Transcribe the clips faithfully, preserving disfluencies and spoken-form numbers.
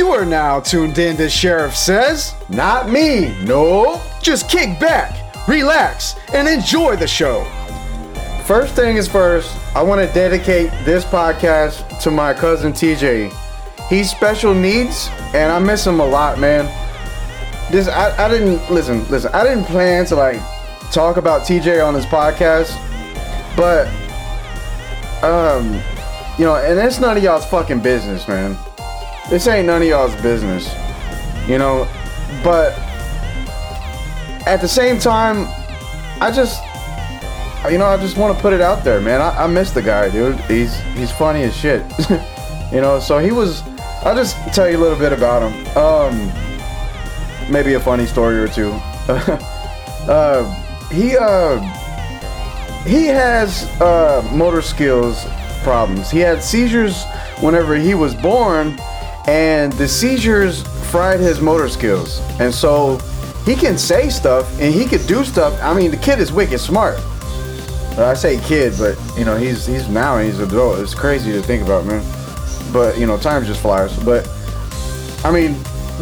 You are now tuned in to Sheriff Says. Not me, no. Just kick back, relax, and enjoy the show. First thing is first, I want to dedicate this podcast to my cousin T J. He's special needs, and I miss him a lot, man. This I, I didn't, listen, listen, I didn't plan to like talk about T J on this podcast, but, um, you know, and that's none of y'all's fucking business, man. This ain't none of y'all's business, you know, but at the same time, I just, you know, I just want to put it out there, man. I, I miss the guy, dude. He's, he's funny as shit, you know, so he was, I'll just tell you a little bit about him, um, maybe a funny story or two. uh, he, uh, he has, uh, motor skills problems. He had seizures whenever he was born, and the seizures fried his motor skills, and so he can say stuff and he could do stuff. I mean, the kid is wicked smart. uh, I say kid, but you know, he's he's now he's an adult. It's crazy to think about, man, but you know, time just flies. But I mean,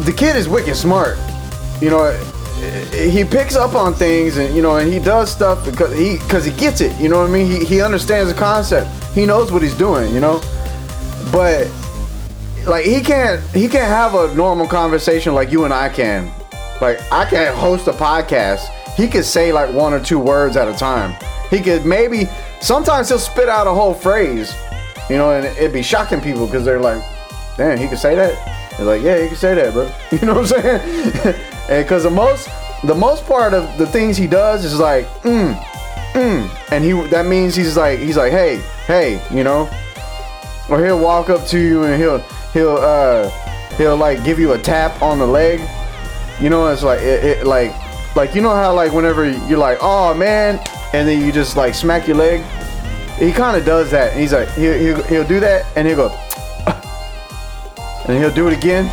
the kid is wicked smart, you know. He picks up on things, and you know, and he does stuff because he because he gets it, you know what I mean. He, he understands the concept, he knows what he's doing, you know. But like, he can't he can't have a normal conversation like you and I can. Like, I can't host a podcast. He could say like one or two words at a time. He could maybe sometimes he'll spit out a whole phrase, you know, and it'd be shocking people because they're like, damn, he could say that. They're like, yeah, he could say that, bro. You know what I'm saying? And because the most the most part of the things he does is like mm, mm, and he that means he's like he's like hey hey, you know. Or he'll walk up to you and he'll he'll uh he'll like give you a tap on the leg, you know. It's like it, it like like you know how like whenever you're like, oh man, and then you just like smack your leg. He kind of does that. And he's like he'll, he'll he'll do that, and he'll go uh, and he'll do it again,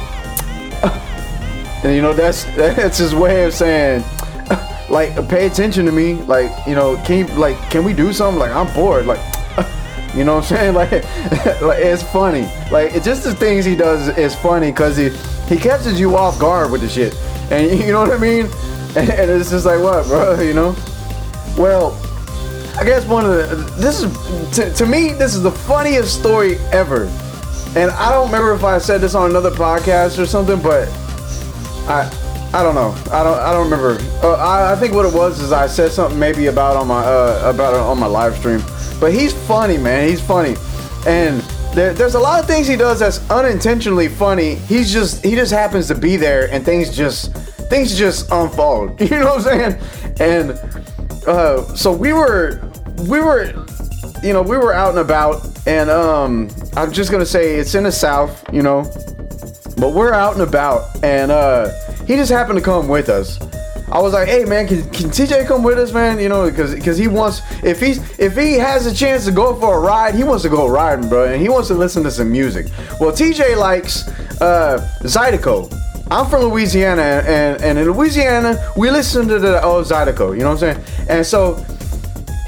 uh, and you know, that's that's his way of saying uh, like, pay attention to me, like, you know, can you, like can we do something, like I'm bored, like. You know what I'm saying? Like, like it's funny. Like, it's just the things he does is funny because he, he catches you off guard with the shit. And you know what I mean? And, and it's just like, what, bro? You know? Well, I guess one of the, this is, to, to me, this is the funniest story ever. And I don't remember if I said this on another podcast or something, but I I don't know. I don't I don't remember. Uh, I, I think what it was is I said something maybe about on my uh, about on my live stream. But he's funny, man. He's funny, and there, there's a lot of things he does that's unintentionally funny. He's just he just happens to be there, and things just things just unfold. You know what I'm saying? And uh, so we were we were you know we were out and about, and um, I'm just gonna say it's in the South, you know, but we're out and about, and uh, he just happened to come with us. I was like, hey man, can, can T J come with us, man? You know, because because he wants, if he's if he has a chance to go for a ride, he wants to go riding, bro, and he wants to listen to some music. Well, T J likes uh, Zydeco. I'm from Louisiana, and, and in Louisiana we listen to the old Zydeco. You know what I'm saying? And so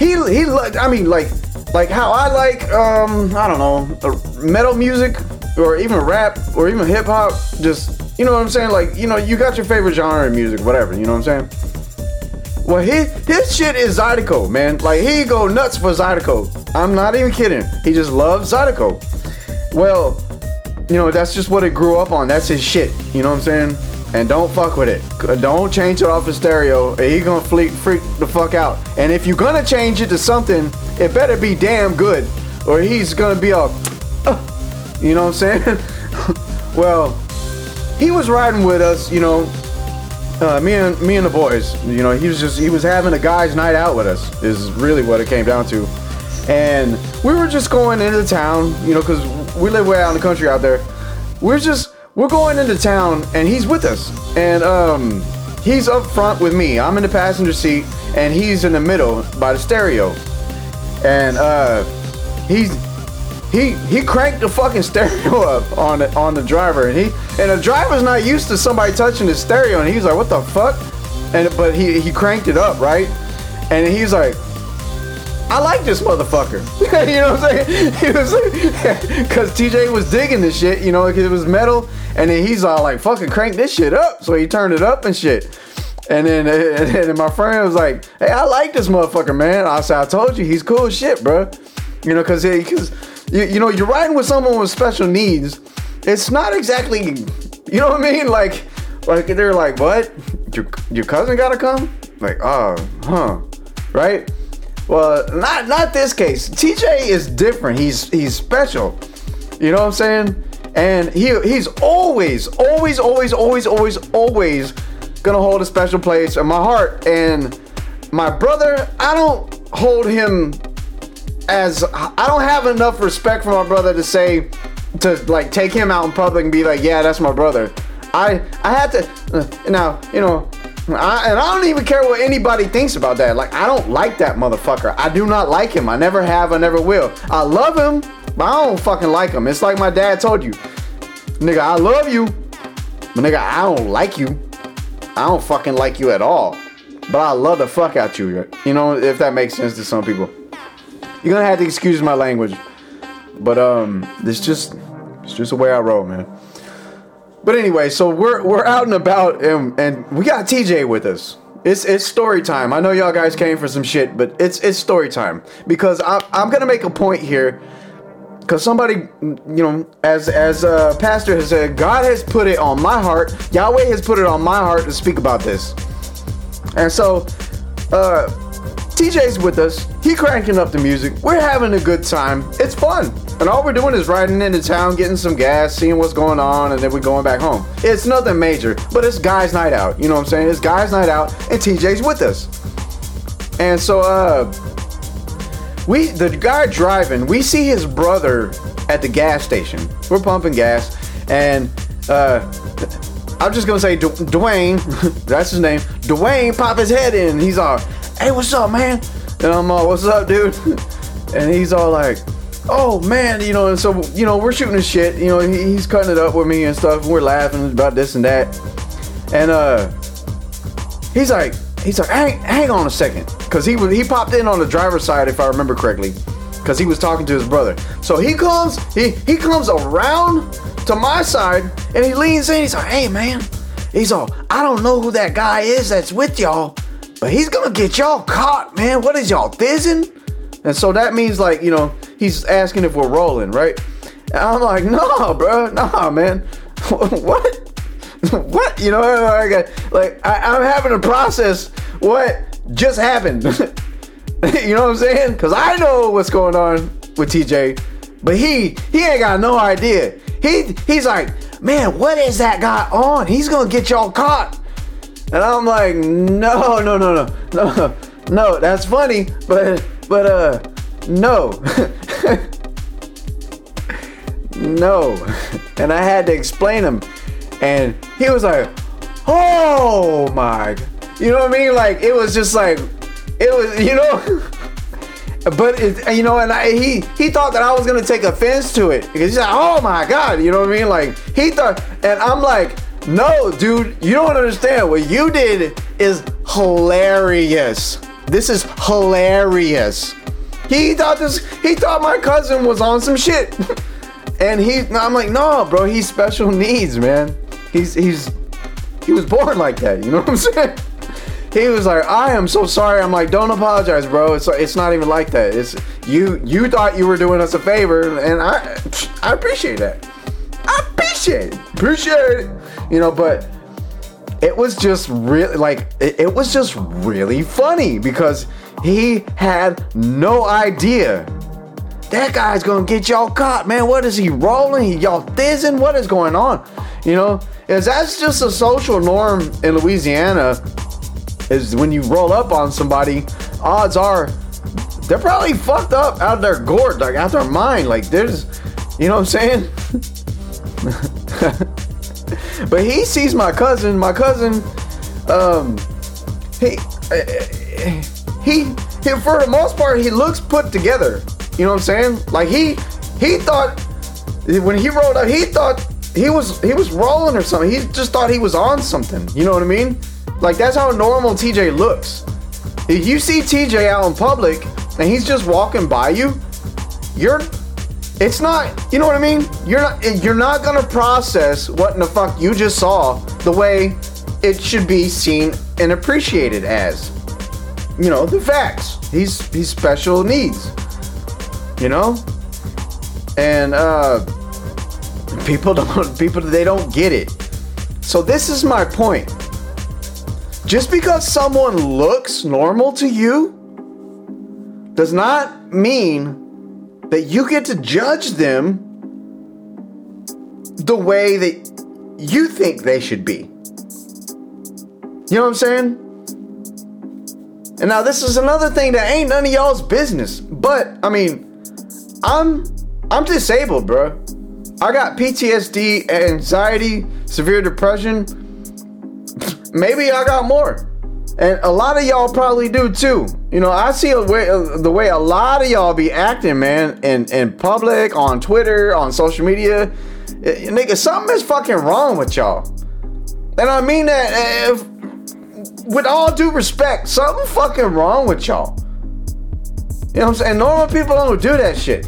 he he I mean like like how I like um I don't know metal music or even rap or even hip hop, just. You know what I'm saying? Like, you know, you got your favorite genre of music, whatever. You know what I'm saying? Well, he, his shit is Zydeco, man. Like, he go nuts for Zydeco. I'm not even kidding. He just loves Zydeco. Well, you know, that's just what it grew up on. That's his shit. You know what I'm saying? And don't fuck with it. Don't change it off his stereo. He gonna freak, freak the fuck out. And if you're gonna change it to something, it better be damn good. Or he's gonna be all, uh, you know what I'm saying? Well... He was riding with us, you know, uh, me and me and the boys. You know, he was just he was having a guys' night out with us. Is really what it came down to. And we were just going into town, you know, because we live way out in the country out there. We're just we're going into town, and he's with us, and um, he's up front with me. I'm in the passenger seat, and he's in the middle by the stereo, and uh, he's. He he cranked the fucking stereo up on the, on the driver, and he and the driver's not used to somebody touching his stereo, and he's like, what the fuck? And but he he cranked it up, right? And he's like, I like this motherfucker. You know what I'm saying? He was like, because T J was digging this shit, you know, because it was metal, And then he's all like, fucking crank this shit up. So he turned it up and shit. And then, and then my friend was like, hey, I like this motherfucker, man. I said, I told you, he's cool as shit, bro. You know, because hey, cause, you, you know, you're riding with someone with special needs. It's not exactly, you know what I mean? Like, like they're like, what? Your, your cousin got to come? Like, oh, huh. Right? Well, not not this case. T J is different. He's he's special. You know what I'm saying? And he he's always, always, always, always, always, always gonna hold a special place in my heart. And my brother, I don't hold him as, I don't have enough respect for my brother to say, to like take him out in public and be like, yeah, that's my brother. I I have to, uh, now, you know, I, and I don't even care what anybody thinks about that. Like, I don't like that motherfucker. I do not like him. I never have. I never will. I love him, but I don't fucking like him. It's like my dad told you. Nigga, I love you, but nigga, I don't like you. I don't fucking like you at all. But I love the fuck out you. You know, if that makes sense to some people. You're gonna have to excuse my language. But, um, it's just, it's just the way I roll, man. But anyway, so we're we're out and about, and, and we got T J with us. It's it's story time. I know y'all guys came for some shit, but it's it's story time because I, I'm gonna make a point here, because somebody, you know, as as a pastor has said, God has put it on my heart. Yahweh has put it on my heart to speak about this, and so uh, T J's with us. He cranking up the music. We're having a good time. It's fun. And all we're doing is riding into town, getting some gas, seeing what's going on, and then we're going back home. It's nothing major, but it's guys' night out. You know what I'm saying? It's guys' night out, and T J's with us. And so, uh, we, the guy driving, we see his brother at the gas station. We're pumping gas, and uh, I'm just gonna say D- Dwayne, that's his name. Dwayne pop his head in. He's all, "Hey, what's up, man?" And I'm all, "What's up, dude?" And he's all like, "Oh man," you know, and so, you know, we're shooting his shit, you know, he, he's cutting it up with me and stuff, and we're laughing about this and that, and uh, he's like, he's like, hang, hang on a second, cause he was, he popped in on the driver's side, if I remember correctly, cause he was talking to his brother, so he comes, he, he comes around to my side, and he leans in, he's like, "Hey man," he's all, "I don't know who that guy is that's with y'all, but he's gonna get y'all caught, man. What is y'all thizzing?" And so that means, like, you know, he's asking if we're rolling, right? And I'm like, "Nah, bro, nah, man." What? What? You know, I got, like, I, I'm having to process what just happened. You know what I'm saying? Because I know what's going on with T J, but he he ain't got no idea. He he's like, "Man, what is that guy on? He's gonna get y'all caught." And I'm like, "No, no, no, no, no, no. That's funny, but." But, uh, no. No. And I had to explain him. And he was like, "Oh my." You know what I mean? Like, it was just like, it was, you know. But, it, you know, and I, he, he thought that I was going to take offense to it. Because he's like, "Oh my God." You know what I mean? Like, he thought, and I'm like, "No, dude, you don't understand. What you did is hilarious. This is hilarious." He thought this, he thought my cousin was on some shit. And he, I'm like, "No, bro, he's special needs, man. He's, he's, he was born like that." You know what I'm saying? He was like, "I am so sorry." I'm like, "Don't apologize, bro. It's, it's not even like that. It's you, you thought you were doing us a favor. And I, I appreciate that. I appreciate it. Appreciate it. You know, but it was just really, like, it, it was just really funny because he had no idea. That guy's gonna get y'all caught, man. What is he rolling? He, y'all thizzing? What is going on? You know, is that's just a social norm in Louisiana, is when you roll up on somebody, odds are they're probably fucked up out of their gourd, like out their mind. Like, there's, you know what I'm saying? But he sees my cousin, my cousin, um, he, he, he, for the most part, he looks put together, you know what I'm saying? Like, he, he thought, when he rolled up, he thought he was, he was rolling or something. He just thought he was on something, you know what I mean? Like, that's how normal T J looks. If you see T J out in public, and he's just walking by you, you're, It's not, you know what I mean? You're not, you're not gonna process what in the fuck you just saw the way it should be seen and appreciated as. You know, the facts. He's he's special needs. You know, and uh, people don't people they don't get it. So this is my point. Just because someone looks normal to you does not mean that you get to judge them the way that you think they should be. You know what I'm saying? And now this is another thing that ain't none of y'all's business. But, I mean, I'm I'm disabled, bro. I got P T S D, anxiety, severe depression. Maybe I got more. And a lot of y'all probably do too. You know, I see a way, uh, the way a lot of y'all be acting, man, in, in public, on Twitter, on social media. It, nigga, something is fucking wrong with y'all. And I mean that if, with all due respect, something fucking wrong with y'all. You know what I'm saying? Normal people don't do that shit.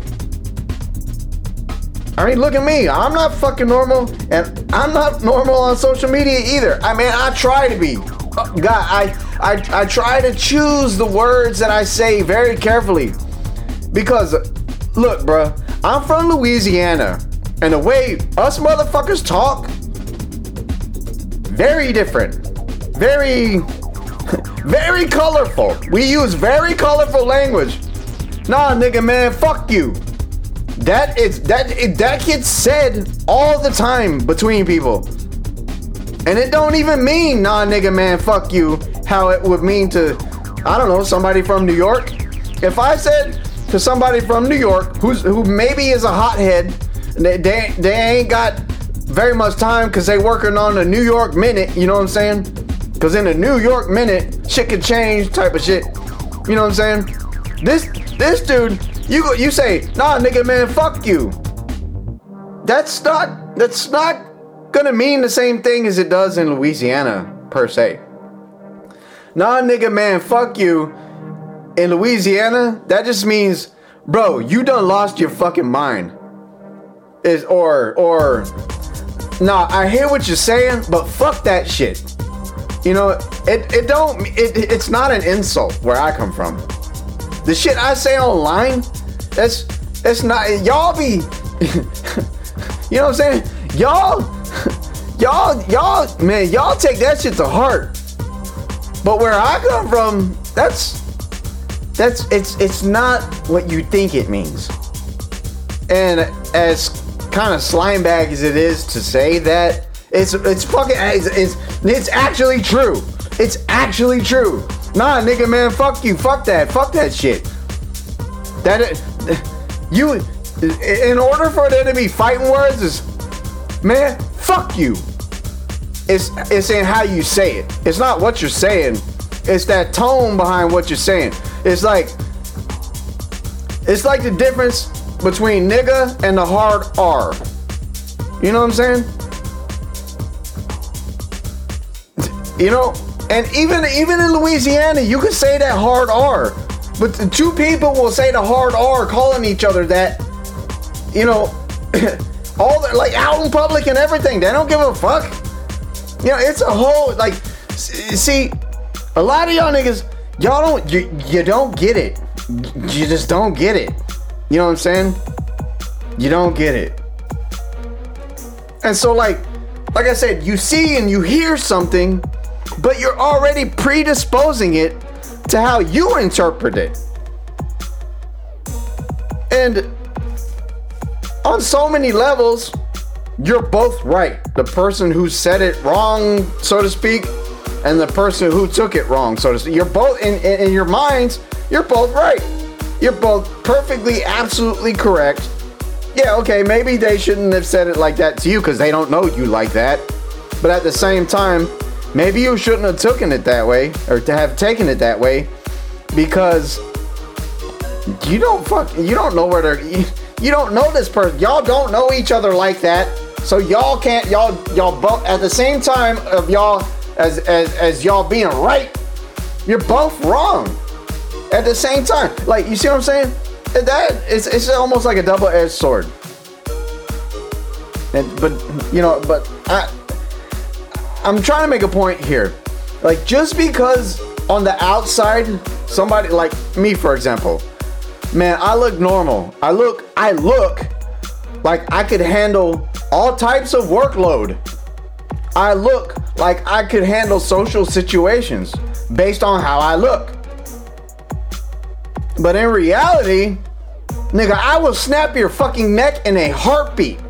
I mean, look at me. I'm not fucking normal, and I'm not normal on social media either. I mean, I try to be. God, I, I I try to choose the words that I say very carefully, because look, bruh, I'm from Louisiana, and the way us motherfuckers talk, very different, very, very colorful. We use very colorful language. Nah, nigga, man, fuck you. That is that that gets said all the time between people. And it don't even mean, nah, nigga, man, fuck you, how it would mean to, I don't know, somebody from New York. If I said to somebody from New York, who's who maybe is a hothead, they, they, they ain't got very much time because they working on the New York minute, you know what I'm saying? Because in the New York minute, shit could change type of shit. You know what I'm saying? This this dude, you go, you say, nah, nigga, man, fuck you. That's not, that's not gonna mean the same thing as it does in Louisiana, per se. Nah, nigga, man, fuck you. In Louisiana, that just means, bro, you done lost your fucking mind. Is or or nah, I hear what you're saying, but fuck that shit. You know, it it don't it it's not an insult where I come from. The shit I say online, that's that's not y'all be. You know what I'm saying? Y'all. Y'all, y'all, man, y'all take that shit to heart. But where I come from, that's, that's, it's, it's not what you think it means. And as kind of slime bag as it is to say that, it's, it's fucking, it's, it's, it's actually true. It's actually true. Nah, nigga, man, fuck you, fuck that, fuck that shit. That, you, in order for there to be fighting words is, man, fuck you. It's it's in how you say it. It's not what you're saying. It's that tone behind what you're saying. It's like it's like the difference between nigga and the hard R. You know what I'm saying? You know, and even even in Louisiana, you can say that hard R, but the two people will say the hard R, calling each other that. You know. All the, like out in public and everything, they don't give a fuck. You know, it's a whole like. See, a lot of y'all niggas, y'all don't you, you don't get it. You just don't get it. You know what I'm saying? You don't get it. And so like, like I said, you see and you hear something, but you're already predisposing it to how you interpret it. And on so many levels, you're both right. The person who said it wrong, so to speak, and the person who took it wrong, so to speak. You're both, in, in, in your minds, you're both right. You're both perfectly, absolutely correct. Yeah, okay, maybe they shouldn't have said it like that to you because they don't know you like that. But at the same time, maybe you shouldn't have taken it that way, or to have taken it that way, because you don't fuck, you don't know where they're... You, You don't know this person. Y'all don't know each other like that. So y'all can't, y'all, y'all both, at the same time of y'all, as, as, as y'all being right, you're both wrong at the same time. Like, you see what I'm saying? that it's it's almost like a double-edged sword. And but you know, but I I'm trying to make a point here. Like, just because on the outside, somebody like me, for example, man, I look normal. I look I look like I could handle all types of workload. I look like I could handle social situations based on how I look. But in reality, nigga, I will snap your fucking neck in a heartbeat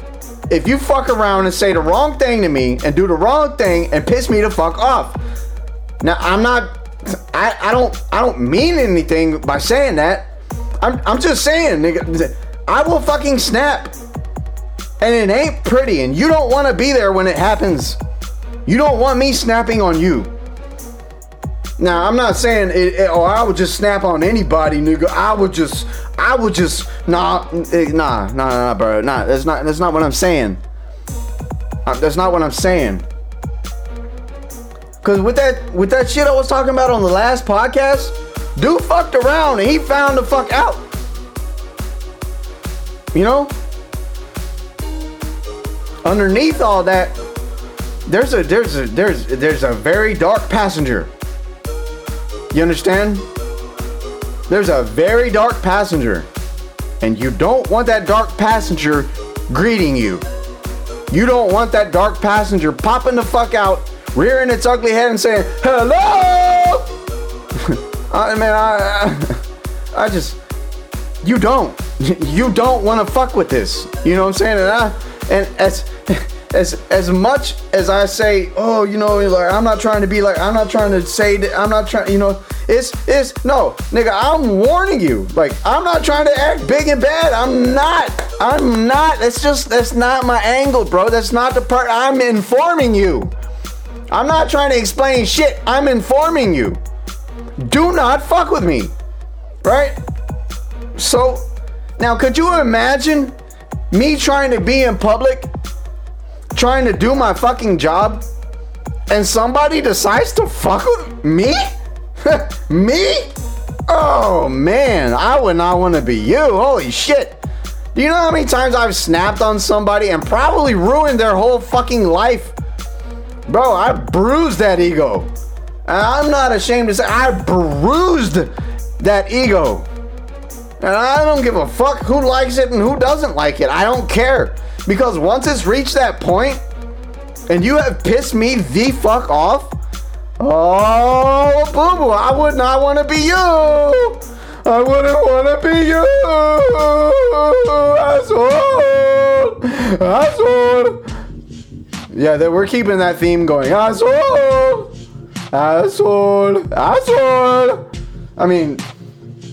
if you fuck around and say the wrong thing to me and do the wrong thing and piss me the fuck off. Now, I'm not, I, I don't, I don't mean anything by saying that. I'm, I'm just saying, nigga, I will fucking snap. And it ain't pretty, and you don't want to be there when it happens. You don't want me snapping on you. Now, I'm not saying it, it, or I would just snap on anybody, nigga. I would just, I would just, nah, nah, nah, nah, bro, nah. That's not, that's not what I'm saying. Uh, that's not what I'm saying. Cause with that, with that shit I was talking about on the last podcast, dude fucked around and he found the fuck out. You know? Underneath all that, there's a there's a there's there's a very dark passenger. You understand? There's a very dark passenger, and you don't want that dark passenger greeting you. You don't want that dark passenger popping the fuck out, rearing its ugly head and saying hello. I mean, I, I I just you don't you don't want to fuck with this. You know what I'm saying? And I. And as as as much as I say, oh, you know, like I'm not trying to be like, I'm not trying to say that, I'm not trying, you know, it's, it's, no, nigga, I'm warning you. Like, I'm not trying to act big and bad. I'm not, I'm not, that's just, that's not my angle, bro. That's not the part, I'm informing you. I'm not trying to explain shit. I'm informing you. Do not fuck with me, right? So, now, could you imagine me trying to be in public, trying to do my fucking job, and somebody decides to fuck with me? Me? Oh man, I would not want to be you. Holy shit. Do you know how many times I've snapped on somebody and probably ruined their whole fucking life? Bro, I bruised that ego. And I'm not ashamed to say I bruised that ego. And I don't give a fuck who likes it and who doesn't like it. I don't care. Because once it's reached that point, and you have pissed me the fuck off, oh, boo-boo, I would not want to be you. I wouldn't want to be you. Asshole. Asshole. Yeah, that we're keeping that theme going. Asshole. Asshole. Asshole. I mean...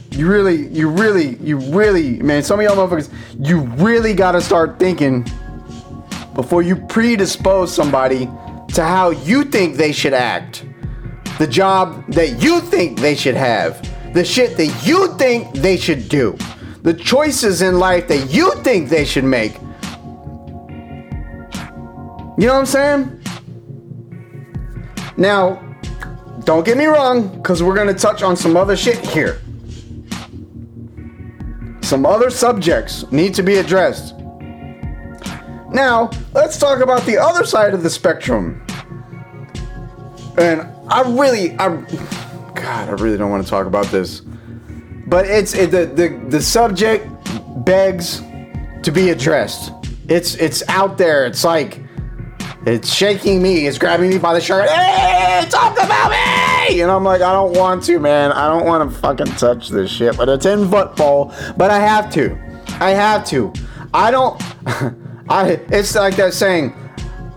You really, you really, you really, man, some of y'all motherfuckers, you really gotta start thinking before you predispose somebody to how you think they should act. The job that you think they should have. The shit that you think they should do. The choices in life that you think they should make. You know what I'm saying? Now, don't get me wrong, because we're gonna touch on some other shit here. Some other subjects need to be addressed. Now, let's talk about the other side of the spectrum. And I really, I, God, I really don't want to talk about this. But it's it, the, the the subject begs to be addressed. It's it's out there. It's like it's shaking me. It's grabbing me by the shirt. Hey, talk about me! And I'm like, I don't want to, man. I don't want to fucking touch this shit. But it's in football. But I have to. I have to. I don't. I. It's like that saying,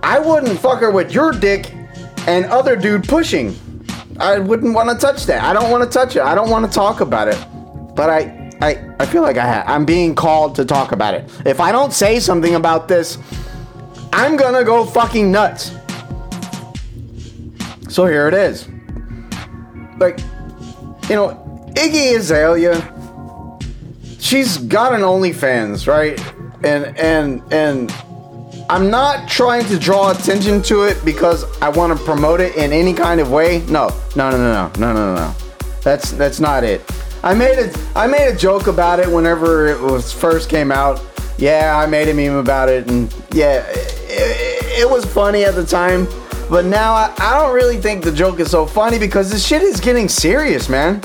I wouldn't fuck her with your dick and other dude pushing. I wouldn't want to touch that. I don't want to touch it. I don't want to talk about it. But I. I, I feel like I ha- I'm being called to talk about it. If I don't say something about this, I'm gonna go fucking nuts. So here it is. Like, you know, Iggy Azalea, she's got an OnlyFans, right? And and and I'm not trying to draw attention to it because I want to promote it in any kind of way. No, no, no, no, no, no, no, no. That's that's not it. I made a, I made a joke about it whenever it was first came out. Yeah, I made a meme about it, and yeah, it, it was funny at the time. But now I, I don't really think the joke is so funny because this shit is getting serious, man.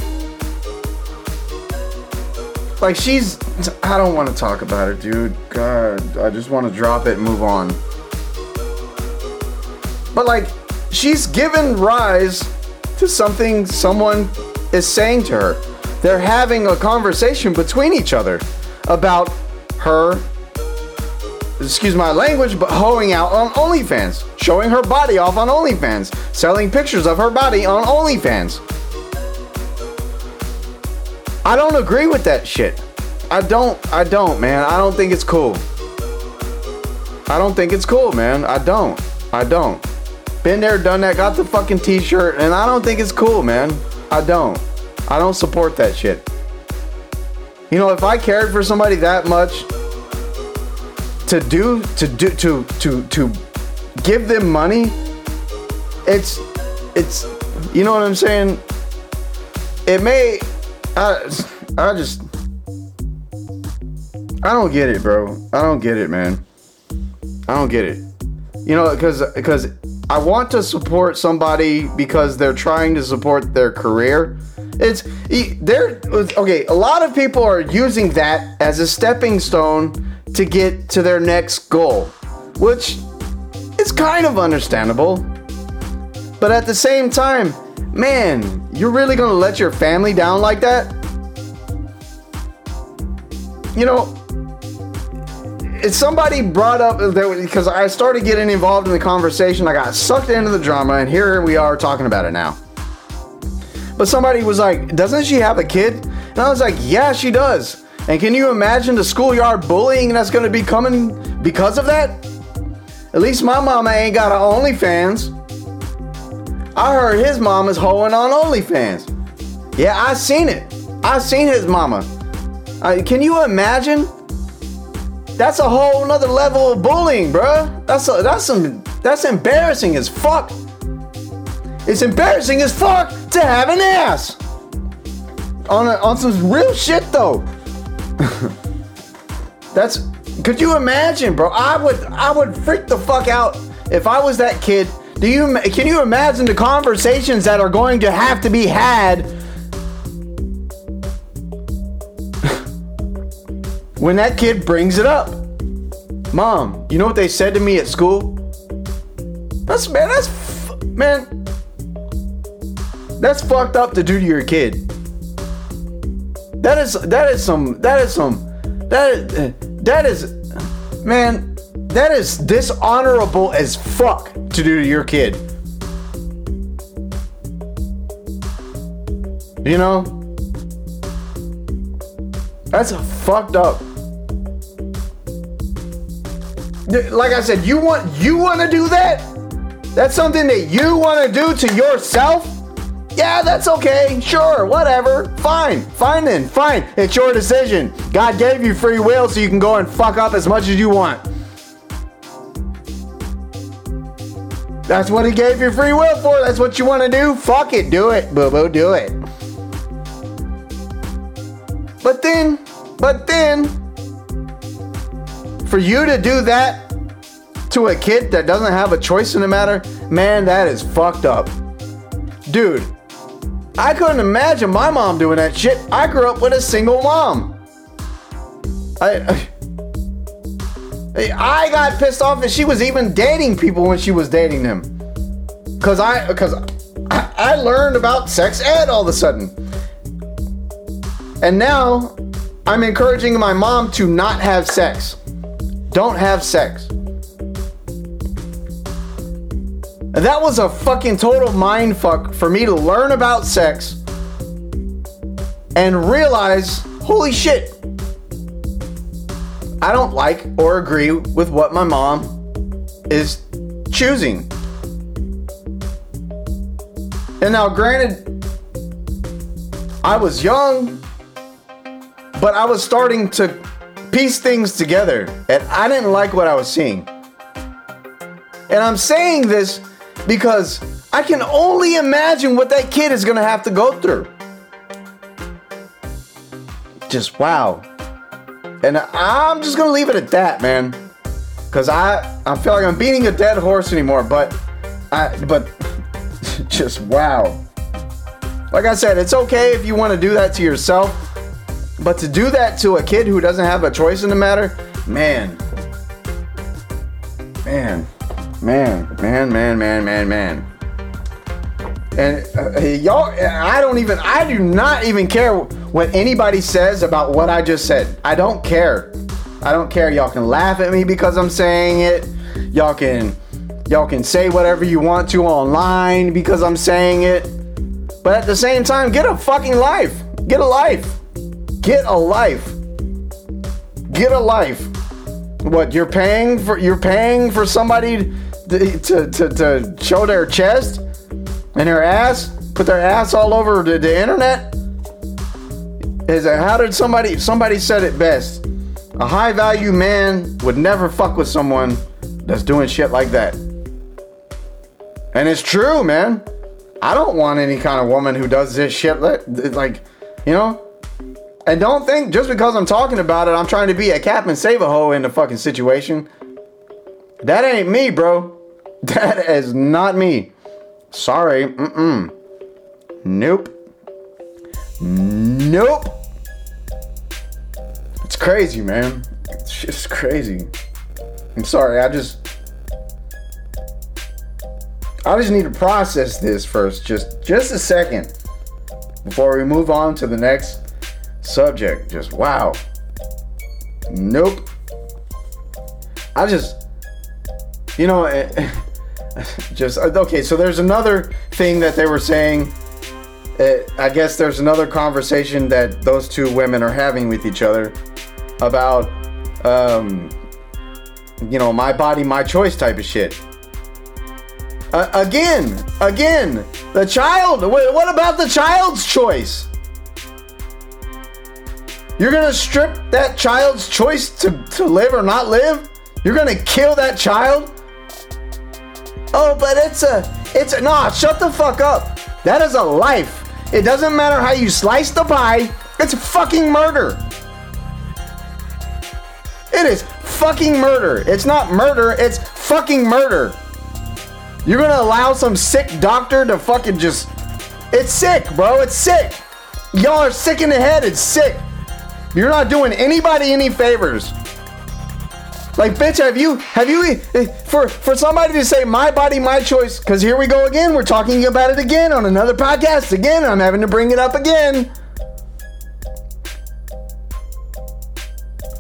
Like, she's... I don't want to talk about it, dude. God, I just want to drop it and move on. But, like, she's given rise to something someone is saying to her. They're having a conversation between each other about her, excuse my language, but hoeing out on OnlyFans, showing her body off on OnlyFans, selling pictures of her body on OnlyFans. I don't agree with that shit. I don't, I don't, man. I don't think it's cool. I don't think it's cool, man. I don't, I don't. Been there, done that, got the fucking t-shirt, and I don't think it's cool, man. I don't. I don't support that shit. You know, if I cared for somebody that much, to do, to do, to, to, to give them money, it's, it's, you know what I'm saying? It may, I, I just, I don't get it, bro. I don't get it, man. I don't get it. You know, because, because I want to support somebody because they're trying to support their career. It's, they're, okay, a lot of people are using that as a stepping stone to get to their next goal, which is kind of understandable. But at the same time, man, you're really gonna let your family down like that? You know, if somebody brought up, because I started getting involved in the conversation, I got sucked into the drama, and here we are talking about it now. But somebody was like, doesn't she have a kid? And I was like, yeah, she does. And can you imagine the schoolyard bullying that's going to be coming because of that? At least my mama ain't got her OnlyFans. I heard his mama's hoeing on OnlyFans. Yeah, I seen it. I seen his mama. Uh, can you imagine? That's a whole nother level of bullying, bruh. That's a, that's some that's embarrassing as fuck. It's embarrassing as fuck to have an ass. On a, on some real shit though. That's, could you imagine, bro? I would I would freak the fuck out if I was that kid. Do you can you imagine the conversations that are going to have to be had when that kid brings it up? Mom, you know what they said to me at school? That's man, that's f- man. That's fucked up to do to your kid. That is, that is some, that is some, that is, that is, man, that is dishonorable as fuck to do to your kid. You know? That's fucked up. Like I said, you want, you want to do that? That's something that you want to do to yourself? Yeah, that's okay. Sure, whatever. Fine. Fine then. Fine. It's your decision. God gave you free will so you can go and fuck up as much as you want. That's what he gave you free will for. That's what you want to do. Fuck it. Do it, boo-boo. Do it. But then, but then, for you to do that to a kid that doesn't have a choice in the matter, man, that is fucked up. Dude. I couldn't imagine my mom doing that shit. I grew up with a single mom. I, I got pissed off that she was even dating people when she was dating them. Cause I, cause I, I learned about sex ed all of a sudden. And now I'm encouraging my mom to not have sex. Don't have sex. That was a fucking total mind fuck for me to learn about sex and realize, holy shit, I don't like or agree with what my mom is choosing. And now, granted, I was young, but I was starting to piece things together, and I didn't like what I was seeing. And I'm saying this because I can only imagine what that kid is going to have to go through. just wow. And I'm just gonna leave it at that, man. Cause I, I feel like I'm beating a dead horse anymore, but I but just wow. Like I said, it's okay if you want to do that to yourself, but to do that to a kid who doesn't have a choice in the matter, man. Man, man, man, man, man, man, man. And uh, y'all, I don't even, I do not even care what anybody says about what I just said. I don't care. I don't care. Y'all can laugh at me because I'm saying it. Y'all can, y'all can say whatever you want to online because I'm saying it. But at the same time, get a fucking life. Get a life. Get a life. Get a life. What, you're paying for, you're paying for somebody to, to, to, to show their chest? And their ass? Put their ass all over the, the internet? Is it, how did somebody, somebody said it best? A high value man would never fuck with someone that's doing shit like that. And it's true, man. I don't want any kind of woman who does this shit, like, you know? And don't think just because I'm talking about it, I'm trying to be a cap and save a hoe in the fucking situation. That ain't me, bro. That is not me. Sorry, mm-mm. Nope. Nope. It's crazy, man. It's just crazy. I'm sorry, I just... I just need to process this first. Just, just a second. Before we move on to the next subject. Just, wow. Nope. I just... You know... It, just okay, so there's another thing that they were saying. uh, I guess there's another conversation that those two women are having with each other about um you know, my body, my choice type of shit. uh, again again the child. Wait, what about the child's choice? You're gonna strip that child's choice to, to live or not live? You're gonna kill that child? Oh, but it's a, it's a, nah, shut the fuck up. That is a life. It doesn't matter how you slice the pie. It's fucking murder. It is fucking murder. It's not murder. It's fucking murder. You're gonna allow some sick doctor to fucking just, it's sick, bro. It's sick. Y'all are sick in the head. It's sick. You're not doing anybody any favors. Like, bitch, have you, have you, for, for somebody to say my body, my choice, because here we go again, we're talking about it again on another podcast again, I'm having to bring it up again.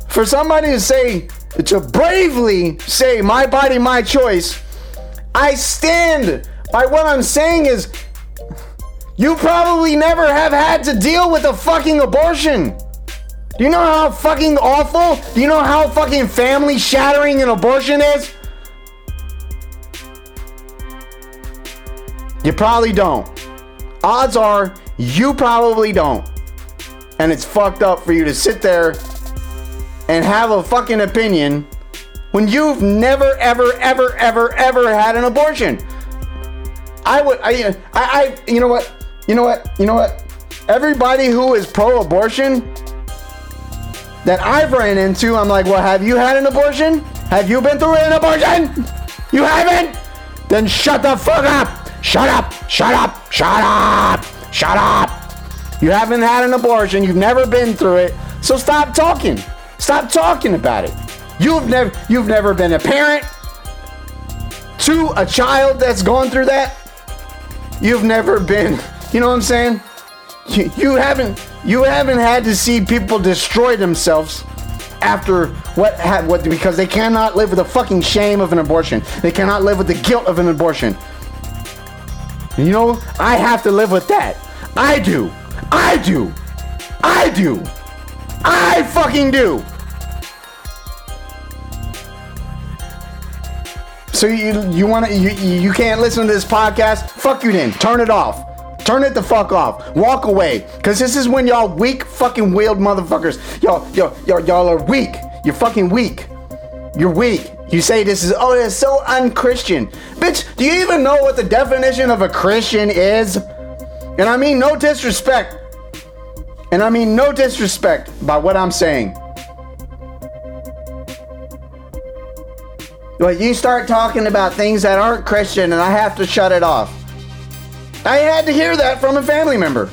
For somebody to say, to bravely say my body, my choice, I stand by what I'm saying is, you probably never have had to deal with a fucking abortion. Do you know how fucking awful? Do you know how fucking family shattering an abortion is? You probably don't. Odds are, you probably don't. And it's fucked up for you to sit there and have a fucking opinion when you've never, ever, ever, ever, ever had an abortion. I would, I, I, I you know what? You know what? You know what? Everybody who is pro-abortion that I've ran into, I'm like, well, have you had an abortion? Have you been through an abortion? You haven't? Then shut the fuck up. Shut up. Shut up. Shut up. Shut up. You haven't had an abortion. You've never been through it. So stop talking. Stop talking about it. You've never, you've never been a parent to a child that's gone through that. You've never been, you know what I'm saying? You, you haven't, you haven't had to see people destroy themselves after what had what because they cannot live with the fucking shame of an abortion. They cannot live with the guilt of an abortion. You know, I have to live with that. I do. I do. I do. I fucking do. So you you want to you you can't listen to this podcast? Fuck you then. Turn it off. Turn it the fuck off. Walk away. Cause this is when y'all weak fucking wheeled motherfuckers. Y'all, y'all, y'all, y'all are weak. You're fucking weak. You're weak. You say this is, oh, it's so un-Christian. Bitch, do you even know what the definition of a Christian is? And I mean no disrespect. And I mean no disrespect by what I'm saying. But you start talking about things that aren't Christian and I have to shut it off. I had to hear that from a family member.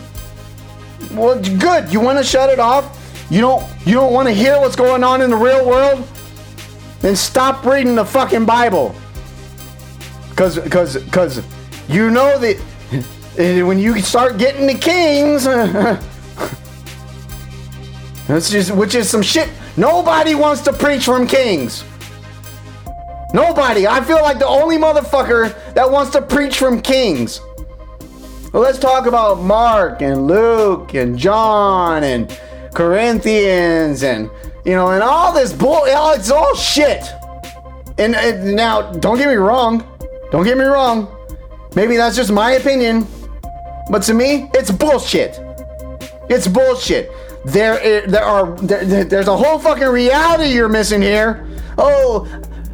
Well, good. You want to shut it off? You don't you don't want to hear what's going on in the real world? Then stop reading the fucking Bible. Cause cause cause you know that when you start getting the Kings that's just which is some shit. Nobody wants to preach from Kings. Nobody. I feel like the only motherfucker that wants to preach from Kings. Well, let's talk about Mark and Luke and John and Corinthians and, you know, and all this bull. It's all shit. And, and now, don't get me wrong. Don't get me wrong. Maybe that's just my opinion. But to me, it's bullshit. It's bullshit. There, there are, there, there's a whole fucking reality you're missing here. Oh,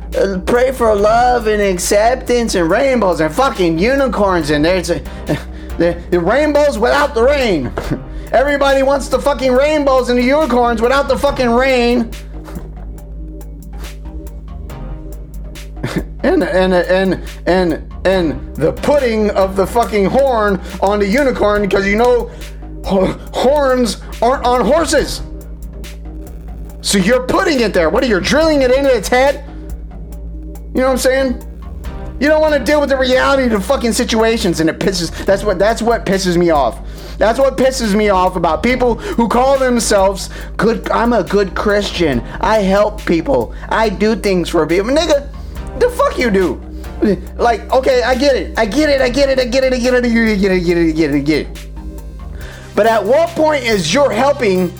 Uh, pray for love and acceptance and rainbows and fucking unicorns and there's a, the, the rainbows without the rain. Everybody wants the fucking rainbows and the unicorns without the fucking rain. and and and and and the putting of the fucking horn on the unicorn, because you know horns aren't on horses. So you're putting it there. What are you drilling it into its head? You know what I'm saying? You don't want to deal with the reality of the fucking situations, and it pisses. That's what. That's what pisses me off. That's what pisses me off about people who call themselves good. I'm a good Christian. I help people. I do things for people. Nigga, the fuck you do? Like, okay, I get it. I get it. I get it. I get it. I get it. I get it. I get it. I get it. I get it. I get it. But at what point is your helping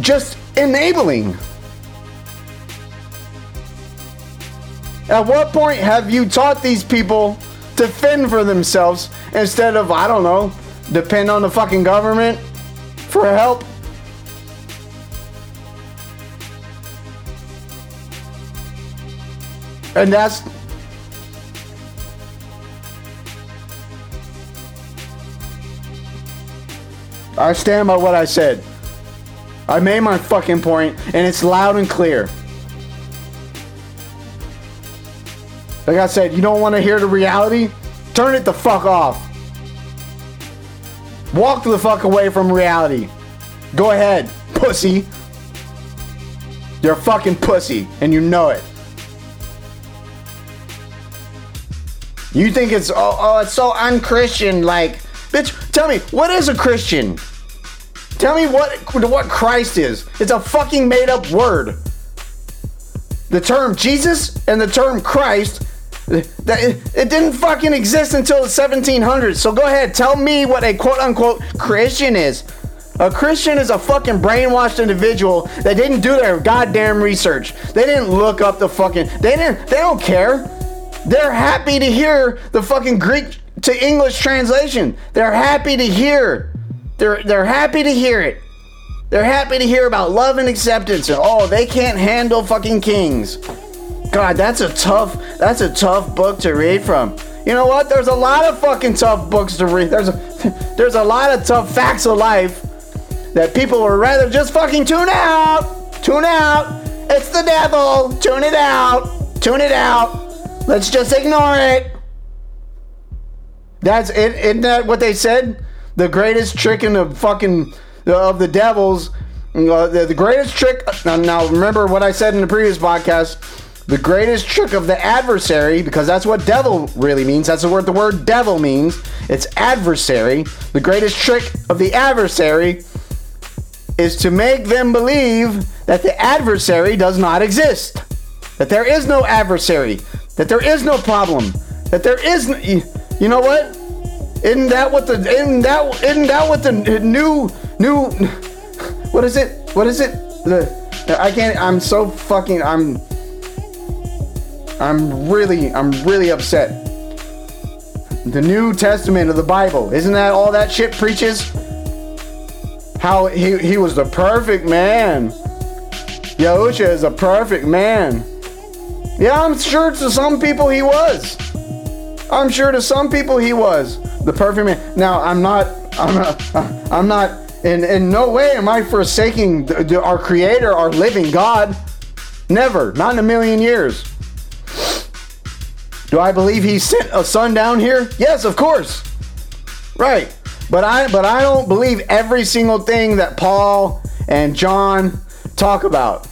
just enabling? At what point have you taught these people to fend for themselves instead of, I don't know, depend on the fucking government for help? And that's... I stand by what I said. I made my fucking point, and it's loud and clear. Like I said, you don't want to hear the reality? Turn it the fuck off. Walk the fuck away from reality. Go ahead, pussy. You're a fucking pussy, and you know it. You think it's, oh, oh it's so un-Christian, like, bitch, tell me, what is a Christian? Tell me what, what Christ is. It's a fucking made-up word. The term Jesus and the term Christ... It didn't fucking exist until the seventeen hundreds. So go ahead, tell me what a quote-unquote Christian is. A Christian is a fucking brainwashed individual that didn't do their goddamn research. They didn't look up the fucking... They didn't. They don't care. They're happy to hear the fucking Greek to English translation. They're happy to hear. They're they're happy to hear it. They're happy to hear about love and acceptance. And, oh, they can't handle fucking Kings. God, that's a tough, that's a tough book to read from. You know what? There's a lot of fucking tough books to read. There's a, there's a lot of tough facts of life that people would rather just fucking tune out. Tune out. It's the devil. Tune it out. Tune it out. Let's just ignore it. That's it. Isn't that what they said? The greatest trick in the fucking... of the devils, uh, the, the greatest trick, now, now remember what I said in the previous podcast, the greatest trick of the adversary, because that's what devil really means, that's what the word devil means, it's adversary, the greatest trick of the adversary is to make them believe that the adversary does not exist, that there is no adversary, that there is no problem, that there is, no, you know what, isn't that what the, isn't that, isn't that what the new, New, what is it? What is it? The, I can't, I'm so fucking, I'm, I'm really, I'm really upset. The New Testament of the Bible, isn't that all that shit preaches? How he, he was the perfect man. Yahusha is a perfect man. Yeah, I'm sure to some people he was. I'm sure to some people he was the perfect man. Now, I'm not, I'm not, I'm not And in no way am I forsaking the, the, our creator, our living God. Never. Not in a million years. Do I believe he sent a son down here? Yes, of course. Right. But I but I don't believe every single thing that Paul and John talk about.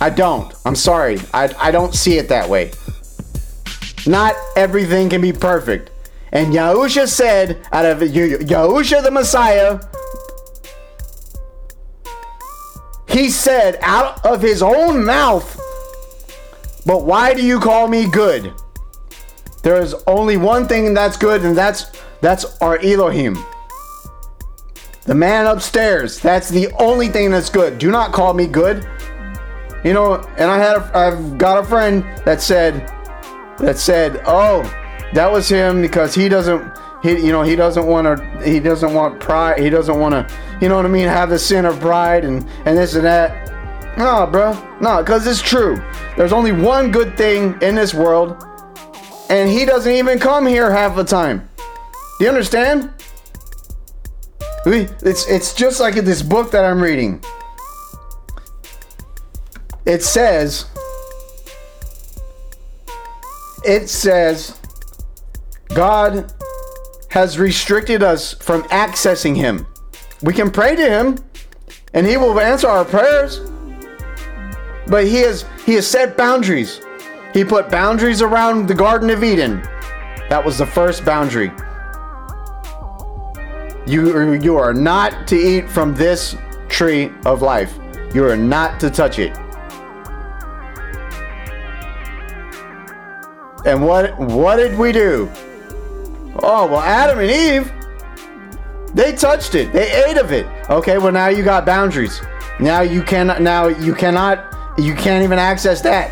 I don't. I'm sorry. I, I don't see it that way. Not everything can be perfect. And Yahusha said, out of Yahusha the Messiah, he said out of his own mouth, but why do you call me good? There is only one thing that's good, and that's that's our Elohim. The man upstairs, that's the only thing that's good. Do not call me good. You know, and I had a, I've got a friend that said that said, "Oh, that was him because he doesn't he you know, he doesn't want to he doesn't want pride, he doesn't want to, you know what I mean, have the sin of pride and and this and that." No, bro. No, cuz it's true. There's only one good thing in this world, and he doesn't even come here half the time. Do you understand? We it's it's just like in this book that I'm reading. It says, it says, God has restricted us from accessing him. We can pray to him and he will answer our prayers. But he has, he has set boundaries. He put boundaries around the Garden of Eden. That was the first boundary. You, you are not to eat from this tree of life. You are not to touch it. And what what did we do? Oh, well, Adam and Eve, they touched it. They ate of it. Okay, well, now you got boundaries. Now you cannot, now you cannot, you can't even access that.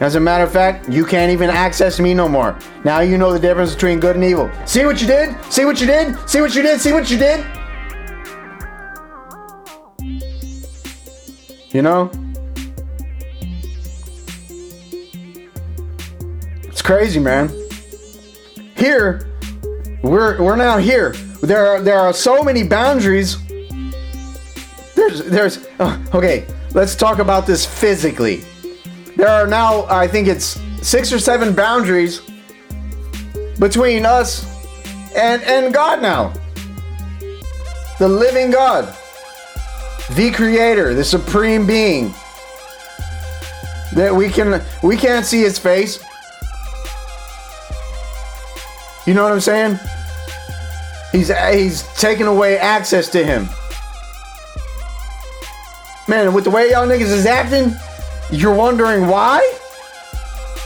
As a matter of fact, you can't even access me no more. Now you know the difference between good and evil. See what you did? See what you did? See what you did? See what you did? You know? Crazy, man. Here we're we're now here. There are there are so many boundaries. There's there's uh, okay, let's talk about this physically. There are now, I think it's six or seven boundaries between us and and God now. The living God, the creator, the supreme being. That we can we can't see his face. You know what I'm saying? He's he's taking away access to him. Man, with the way y'all niggas is acting, you're wondering why?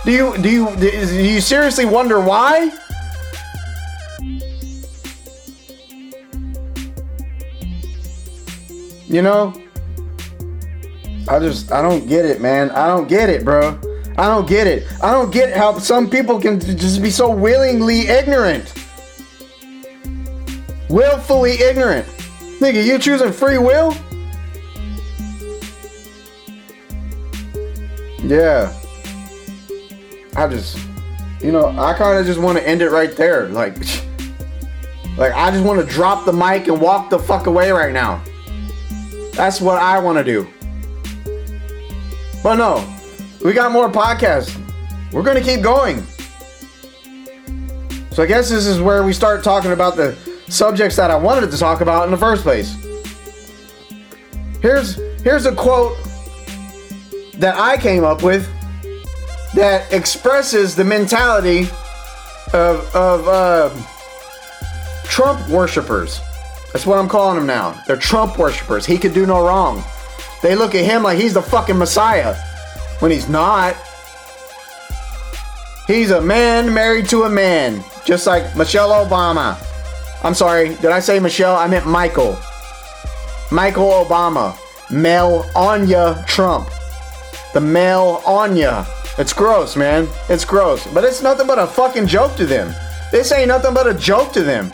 Do you do you do you seriously wonder why? You know? I just I don't get it, man. I don't get it, bro. I don't get it. I don't get how some people can just be so willingly ignorant. Willfully ignorant. Nigga, you choosing free will? Yeah. I just, you know, I kind of just want to end it right there. Like, like I just want to drop the mic and walk the fuck away right now. That's what I want to do. But no. We got more podcasts. We're going to keep going. So I guess this is where we start talking about the subjects that I wanted to talk about in the first place. Here's here's a quote that I came up with that expresses the mentality of, of uh, Trump worshipers. That's what I'm calling them now. They're Trump worshipers. He could do no wrong. They look at him like he's the fucking Messiah. When he's not. He's a man married to a man. Just like Michelle Obama. I'm sorry, did I say Michelle? I meant Michael. Michael Obama. Mel Anya Trump. The Mel Anya. It's gross, man. It's gross. But it's nothing but a fucking joke to them. This ain't nothing but a joke to them.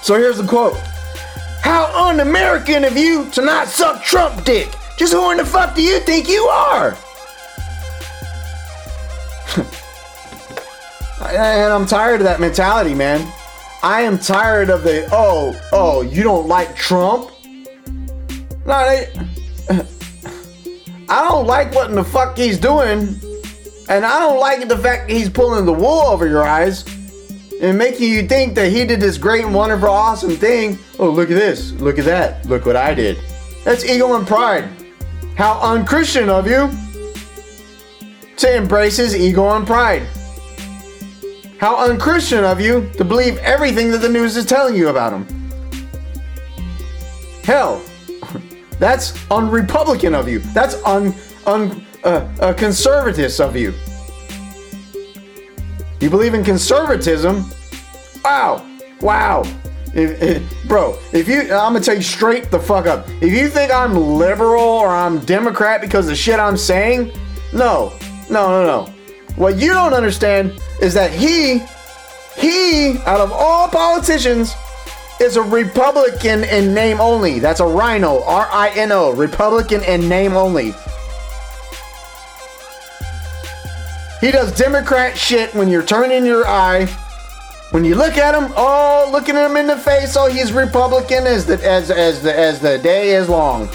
So here's the quote. How un-American of you to not suck Trump dick. Just who in the fuck do you think you are? And I'm tired of that mentality, man. I am tired of the, oh, oh, you don't like Trump? No, they, I don't like what in the fuck he's doing. And I don't like the fact that he's pulling the wool over your eyes and making you think that he did this great and wonderful, awesome thing. Oh, look at this. Look at that. Look what I did. That's ego and pride. How unchristian of you to embrace his ego and pride. How unchristian of you to believe everything that the news is telling you about him. Hell, that's unrepublican of you. That's un... un Uh, uh, conservatives of you. You believe in conservatism? Wow, wow, if, if, bro. If you, I'm gonna tell you straight the fuck up. If you think I'm liberal or I'm Democrat because of the shit I'm saying, no, no, no, no. What you don't understand is that he, he, out of all politicians, is a Republican in name only. That's a rhino, R I N O, Republican in name only. He does Democrat shit when you're turning your eye. When you look at him, oh, looking at him in the face, oh, he's Republican as the as as the as the day is long.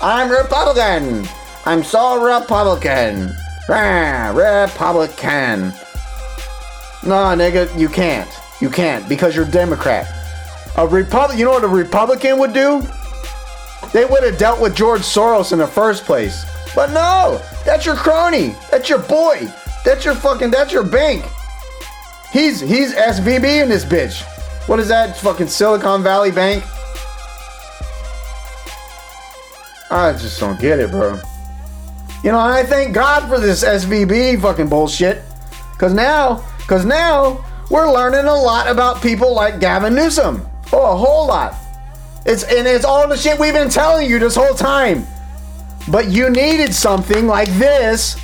I'm Republican. I'm so Republican. Rah, Republican. No, nigga, you can't. You can't because you're Democrat. A Republic. You know what a Republican would do? They would have dealt with George Soros in the first place. But no, that's your crony. That's your boy. That's your fucking, that's your bank. He's, he's S V B in this bitch. What is that? Fucking Silicon Valley Bank? I just don't get it, bro. You know, I thank God for this S V B fucking bullshit. Cause now, cause now we're learning a lot about people like Gavin Newsom. Oh, a whole lot. It's, and it's all the shit we've been telling you this whole time. But you needed something like this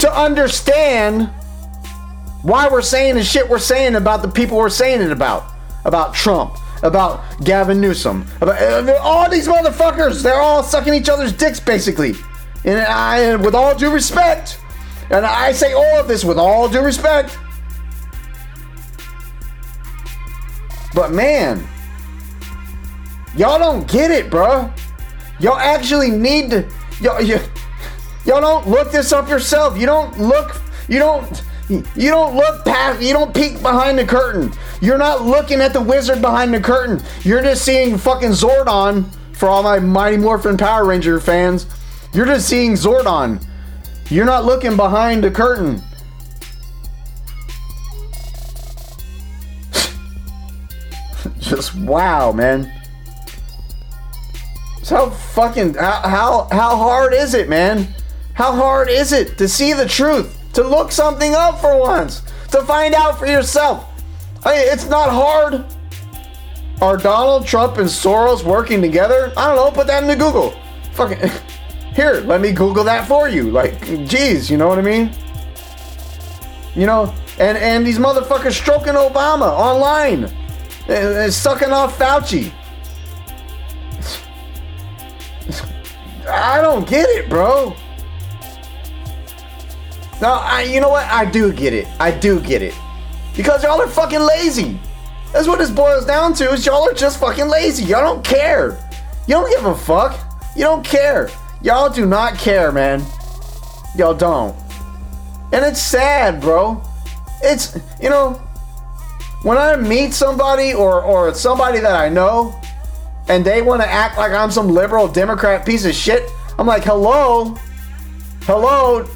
to understand why we're saying the shit we're saying about the people we're saying it about. About Trump, about Gavin Newsom, about all these motherfuckers. They're all sucking each other's dicks, basically. And I, with all due respect, and I say all of this with all due respect, but man, y'all don't get it, bro. Y'all actually need to, y'all, y'all, Y'all don't look this up yourself. You don't look, you don't, you don't look past, you don't peek behind the curtain. You're not looking at the wizard behind the curtain. You're just seeing fucking Zordon, for all my Mighty Morphin Power Ranger fans. You're just seeing Zordon. You're not looking behind the curtain. Just wow, man. So fucking, how, how, how hard is it, man? How hard is it to see the truth, to look something up for once, to find out for yourself? I mean, it's not hard. Are Donald Trump and Soros working together? I don't know, put that into Google. Fucking, here, let me Google that for you. Like, geez, you know what I mean? You know, and, and these motherfuckers stroking Obama online, and, and sucking off Fauci. I don't get it, bro. No, I, you know what? I do get it. I do get it. Because y'all are fucking lazy. That's what this boils down to, is y'all are just fucking lazy. Y'all don't care. You don't give a fuck. You don't care. Y'all do not care, man. Y'all don't. And it's sad, bro. It's, you know, when I meet somebody or, or somebody that I know and they want to act like I'm some liberal Democrat piece of shit, I'm like, hello? Hello?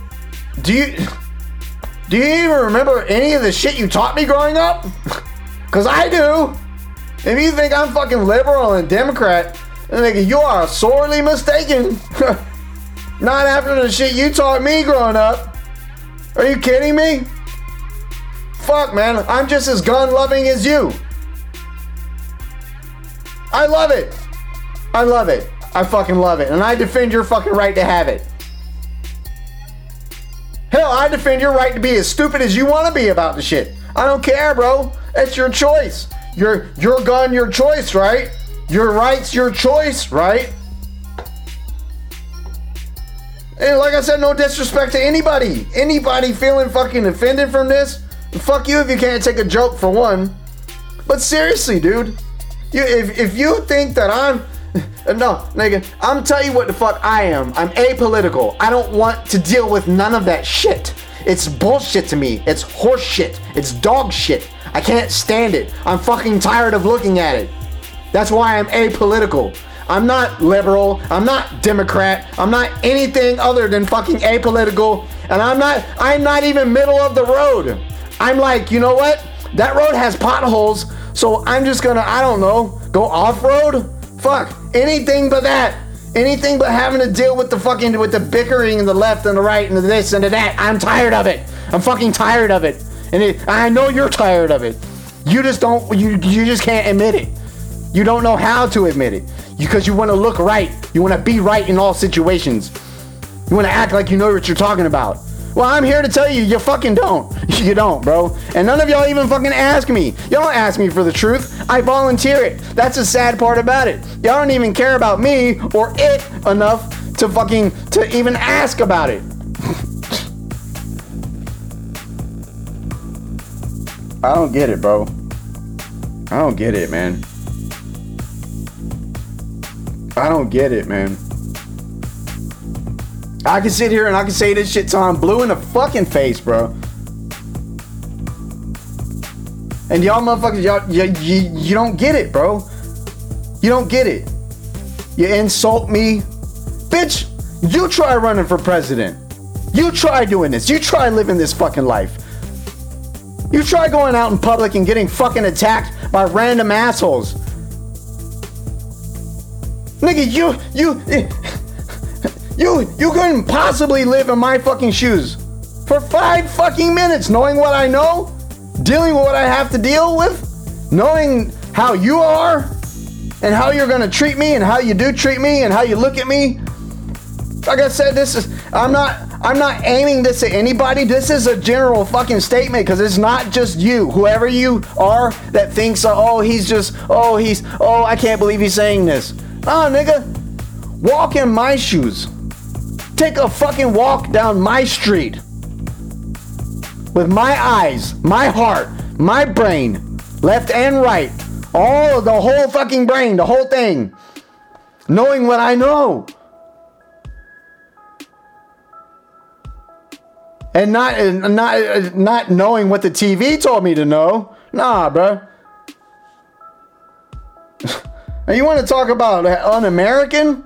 Do you do you even remember any of the shit you taught me growing up? Cause I do. If you think I'm fucking liberal and Democrat, nigga, you are sorely mistaken. Not after the shit you taught me growing up. Are you kidding me? Fuck, man, I'm just as gun-loving as you. I love it. I love it. I fucking love it, and I defend your fucking right to have it. Hell, I defend your right to be as stupid as you want to be about the shit. I don't care, bro. That's your choice. Your your gun, your choice, right? Your rights, your choice, right? And like I said, no disrespect to anybody. Anybody feeling fucking offended from this, Fuck you if you can't take a joke, for one. But seriously, dude, you, if, if you think that I'm... No, nigga, I'm telling you what the fuck I am. I'm apolitical. I don't want to deal with none of that shit. It's bullshit to me. It's horse shit. It's dog shit. I can't stand it. I'm fucking tired of looking at it. That's why I'm apolitical. I'm not liberal. I'm not Democrat. I'm not anything other than fucking apolitical. And I'm not, I'm not even middle of the road. I'm like, you know what? That road has potholes. So I'm just gonna, I don't know, go off-road? Fuck, anything but that. Anything but having to deal with the fucking, with the bickering and the left and the right and the this and the that. I'm tired of it. I'm fucking tired of it. And it, I know you're tired of it. You just don't, you, you just can't admit it. You don't know how to admit it. Because you, you want to look right. You want to be right in all situations. You want to act like you know what you're talking about. Well, I'm here to tell you, you fucking don't. You don't, bro. And none of y'all even fucking ask me. Y'all don't ask me for the truth. I volunteer it. That's the sad part about it. Y'all don't even care about me or it enough to fucking, to even ask about it. I don't get it, bro. I don't get it, man. I don't get it, man. I can sit here and I can say this shit till I'm blue in the fucking face, bro. And y'all motherfuckers, y'all, you, you, you don't get it, bro. You don't get it. You insult me. Bitch, you try running for president. You try doing this. You try living this fucking life. You try going out in public and getting fucking attacked by random assholes. Nigga, you, you, you, you couldn't possibly live in my fucking shoes for five fucking minutes, knowing what I know, dealing with what I have to deal with, knowing how you are and how you're gonna treat me and how you do treat me and how you look at me. Like I said, this is, I'm not, I'm not aiming this at anybody. This is a general fucking statement because it's not just you, whoever you are that thinks, oh, he's just, oh, he's, oh, I can't believe he's saying this. Oh, nigga, walk in my shoes. Take a fucking walk down my street with my eyes, my heart, my brain, left and right, all the whole fucking brain, the whole thing, knowing what I know, and not not not knowing what the T V told me to know. Nah, bro. And you want to talk about un-American?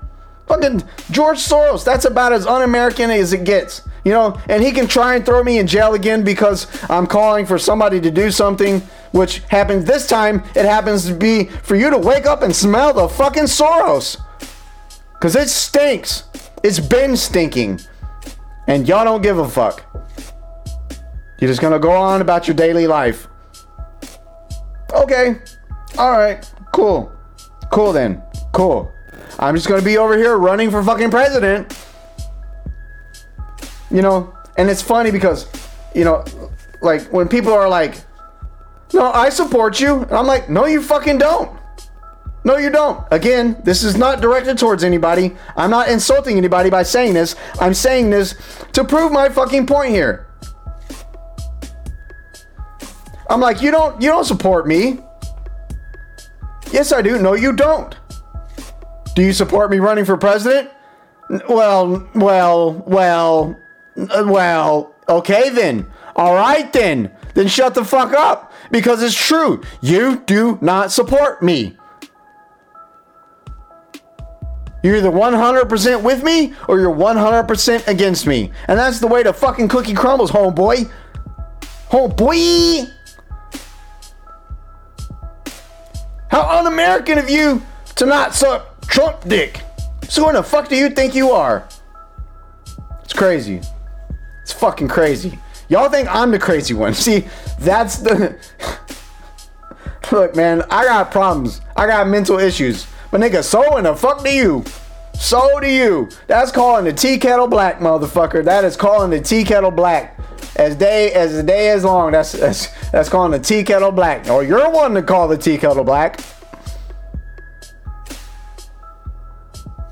Fucking George Soros, that's about as un-American as it gets. You know, and he can try and throw me in jail again because I'm calling for somebody to do something, which happens this time, it happens to be for you to wake up and smell the fucking Soros. Because it stinks. It's been stinking. And y'all don't give a fuck. You're just going to go on about your daily life. Okay. All right. Cool. Cool then. Cool. I'm just gonna be over here running for fucking president. You know, and it's funny because, you know, like when people are like, no, I support you. And I'm like, no, you fucking don't. No, you don't. Again, this is not directed towards anybody. I'm not insulting anybody by saying this. I'm saying this to prove my fucking point here. I'm like, you don't, you don't support me. Yes, I do. No, you don't. Do you support me running for president? Well, well, well, well, okay then. All right then. Then shut the fuck up because it's true. You do not support me. You're either one hundred percent with me or you're one hundred percent against me. And that's the way the fucking cookie crumbles, homeboy. Homeboy. How un-American of you to not suck Trump dick. So who the fuck do you think you are? It's crazy. It's fucking crazy. Y'all think I'm the crazy one. See, that's the... Look, man, I got problems. I got mental issues. But nigga, so in the fuck do you. So do you. That's calling the tea kettle black, motherfucker. That is calling the tea kettle black. As day as the day is long, that's, that's that's calling the tea kettle black. Or you're one to call the tea kettle black.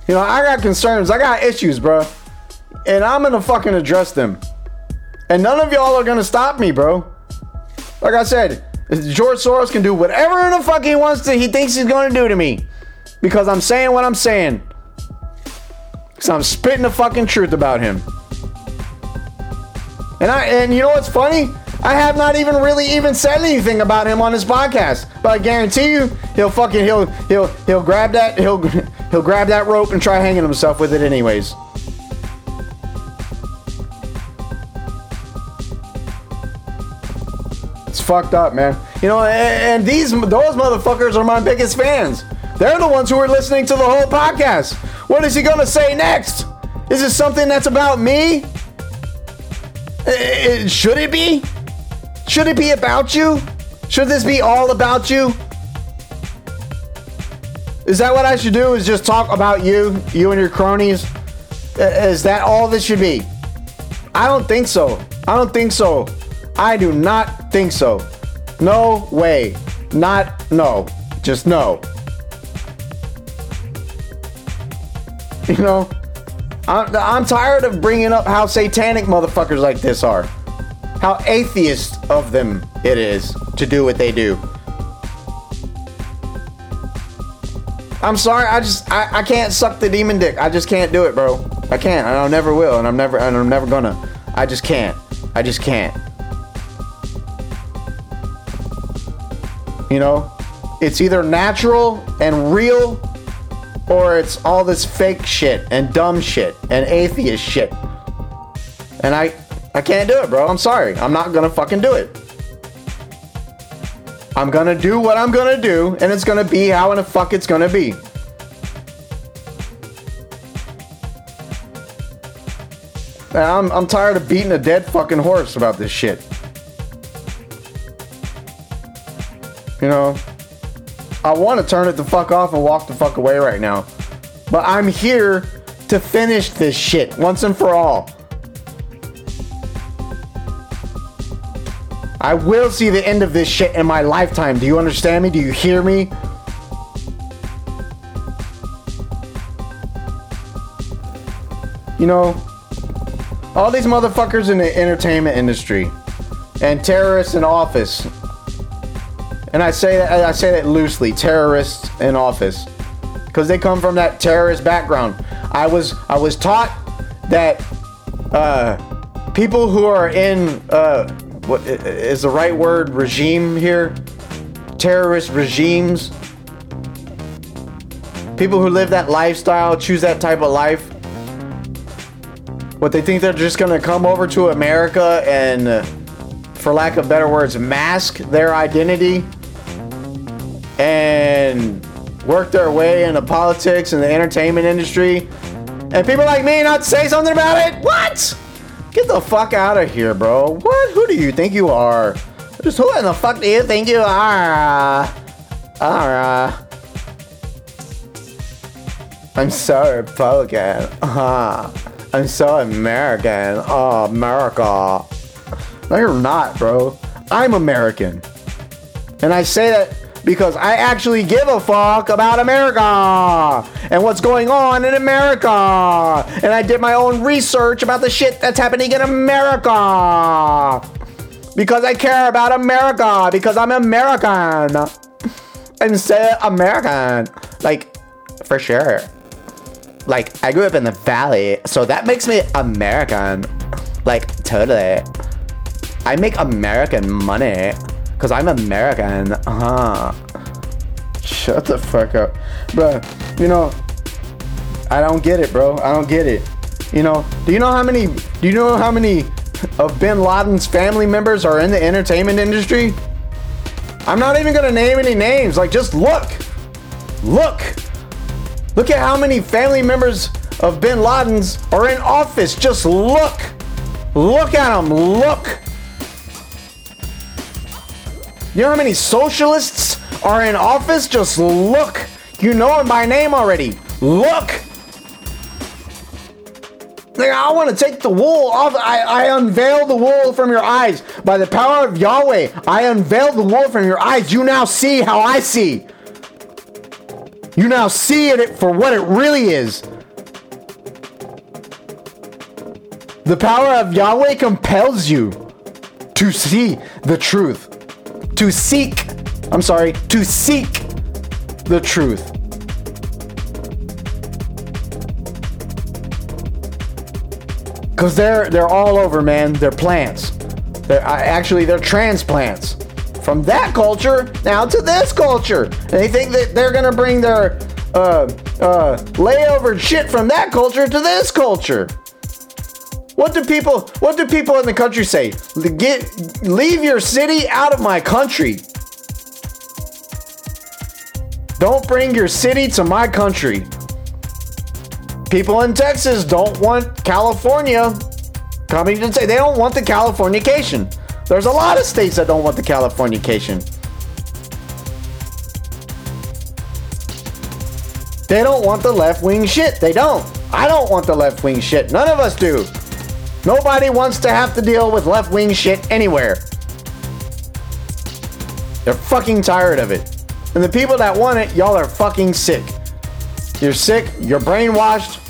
You know, I got concerns. I got issues, bro. And I'm gonna fucking address them. And none of y'all are gonna stop me, bro. Like I said, George Soros can do whatever the fuck he wants to, he thinks he's gonna do to me. Because I'm saying what I'm saying. Because I'm spitting the fucking truth about him. And I and you know what's funny? I have not even really even said anything about him on this podcast. But I guarantee you, he'll fucking he'll he'll he'll grab that he'll he'll grab that rope and try hanging himself with it anyways. It's fucked up, man. You know, and, and these those motherfuckers are my biggest fans. They're the ones who are listening to the whole podcast. What is he gonna say next? Is it something that's about me? It, it, should it be? Should it be about you? Should this be all about you? Is that what I should do? Is just talk about you, you and your cronies? Is that all this should be? I don't think so. I don't think so. I do not think so. No way. Not no. Just no. You know? I'm, I'm tired of bringing up how satanic motherfuckers like this are. How atheist of them it is to do what they do. I'm sorry, I just I, I can't suck the demon dick. I just can't do it, bro. I can't, and I never will, and I'm never and I'm never gonna. I just can't. I just can't. You know, it's either natural and real, or it's all this fake shit and dumb shit and atheist shit. And I I can't do it, bro. I'm sorry. I'm not gonna fucking do it. I'm gonna do what I'm gonna do, and it's gonna be how in the fuck it's gonna be. And I'm I'm tired of beating a dead fucking horse about this shit. You know? I want to turn it the fuck off and walk the fuck away right now. But I'm here to finish this shit once and for all. I will see the end of this shit in my lifetime. Do you understand me? Do you hear me? You know, all these motherfuckers in the entertainment industry and terrorists in office. And I say that I say that loosely, terrorists in office, because they come from that terrorist background. I was I was taught that uh, people who are in uh, what is the right word, regime here, terrorist regimes, people who live that lifestyle, choose that type of life. What they think they're just gonna come over to America and, uh, for lack of better words, mask their identity and work their way into politics and the entertainment industry, and people like me not say something about it? What? Get the fuck out of here, bro. What? Who do you think you are? Just who in the fuck do you think you are? Uh, I'm so Republican. Uh, I'm so American. Oh, America. No, you're not, bro. I'm American. And I say that because I actually give a fuck about America and what's going on in America. And I did my own research about the shit that's happening in America. Because I care about America. Because I'm American. And say American. Like, for sure. Like, I grew up in the valley, so that makes me American. Like, totally. I make American money. Cause I'm American, huh? Shut the fuck up, bro. You know, I don't get it, bro. I don't get it. You know, do you know how many? Do you know how many of Bin Laden's family members are in the entertainment industry? I'm not even gonna name any names. Like, just look, look, look at how many family members of Bin Laden's are in office. Just look, look at them, look. You know how many socialists are in office? Just look. You know them by name already. Look. Like, I want to take the wool off. I, I unveil the wool from your eyes. By the power of Yahweh, I unveil the wool from your eyes. You now see how I see. You now see it for what it really is. The power of Yahweh compels you to see the truth. to seek, I'm sorry, to seek the truth. Cause they're they're all over, man. They're plants. They're actually they're transplants from that culture now to this culture. And they think that they're gonna bring their uh uh layover shit from that culture to this culture. What do people what do people in the country say? Get leave your city out of my country. Don't bring your city to my country. People in Texas don't want California coming to say they don't want the Californication. There's a lot of states that don't want the Californication. They don't want the left-wing shit. They don't. I don't want the left-wing shit. None of us do. Nobody wants to have to deal with left-wing shit anywhere. They're fucking tired of it. And the people that want it, y'all are fucking sick. You're sick, you're brainwashed.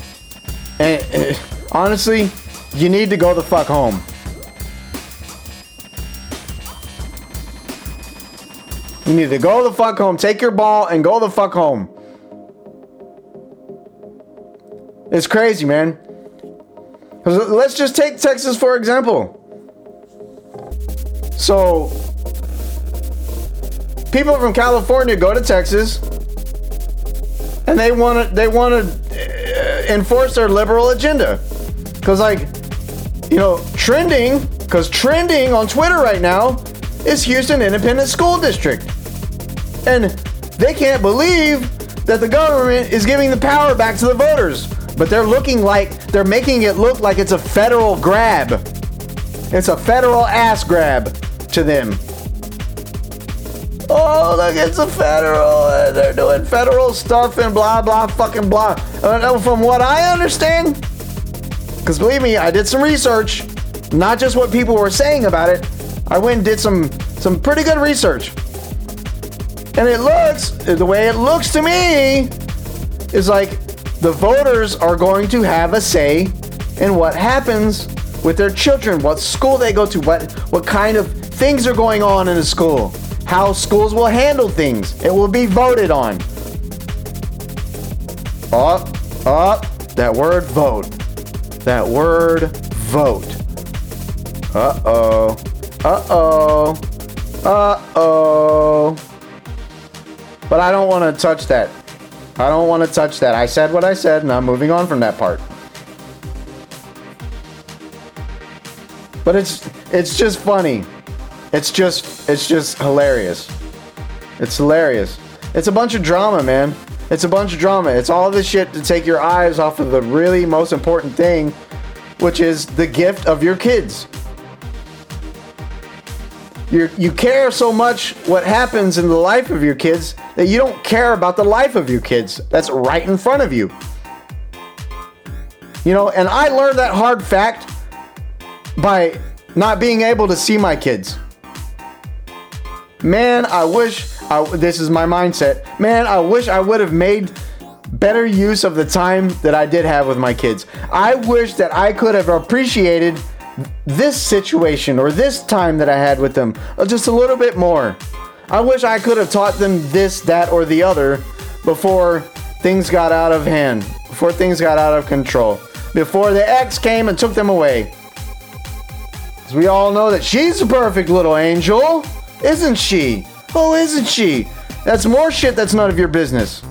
And, and honestly, you need to go the fuck home. You need to go the fuck home. Take your ball and go the fuck home. It's crazy, man. Let's just take Texas for example. So, people from California go to Texas, and they want to they want to enforce their liberal agenda. Cause like, you know, trending, cause trending on Twitter right now is Houston Independent School District. And they can't believe that the government is giving the power back to the voters, but they're looking like, they're making it look like it's a federal grab. It's a federal ass grab to them. Oh, look, it's a federal, and they're doing federal stuff and blah, blah, fucking blah. Uh, from what I understand, because believe me, I did some research, not just what people were saying about it. I went and did some, some pretty good research. And it looks, the way it looks to me, is like the voters are going to have a say in what happens with their children, what school they go to, what, what kind of things are going on in a school. How schools will handle things. It will be voted on. Up, up, that word vote. That word vote. Uh-oh. Uh-oh. Uh-oh. But I don't want to touch that. I don't want to touch that. I said what I said, and I'm moving on from that part. But it's it's just funny. It's just, it's just hilarious. It's hilarious. It's a bunch of drama, man. It's a bunch of drama. It's all this shit to take your eyes off of the really most important thing, which is the gift of your kids. You you care so much what happens in the life of your kids that you don't care about the life of your kids. That's right in front of you. You know, and I learned that hard fact by not being able to see my kids. Man, I wish, I, this is my mindset, man, I wish I would have made better use of the time that I did have with my kids. I wish that I could have appreciated this situation or this time that I had with them just a little bit more. I wish I could have taught them this, that, or the other before things got out of hand, before things got out of control, before the ex came and took them away. As we all know that she's the perfect little angel. Isn't she? Oh, isn't she? That's more shit that's none of your business.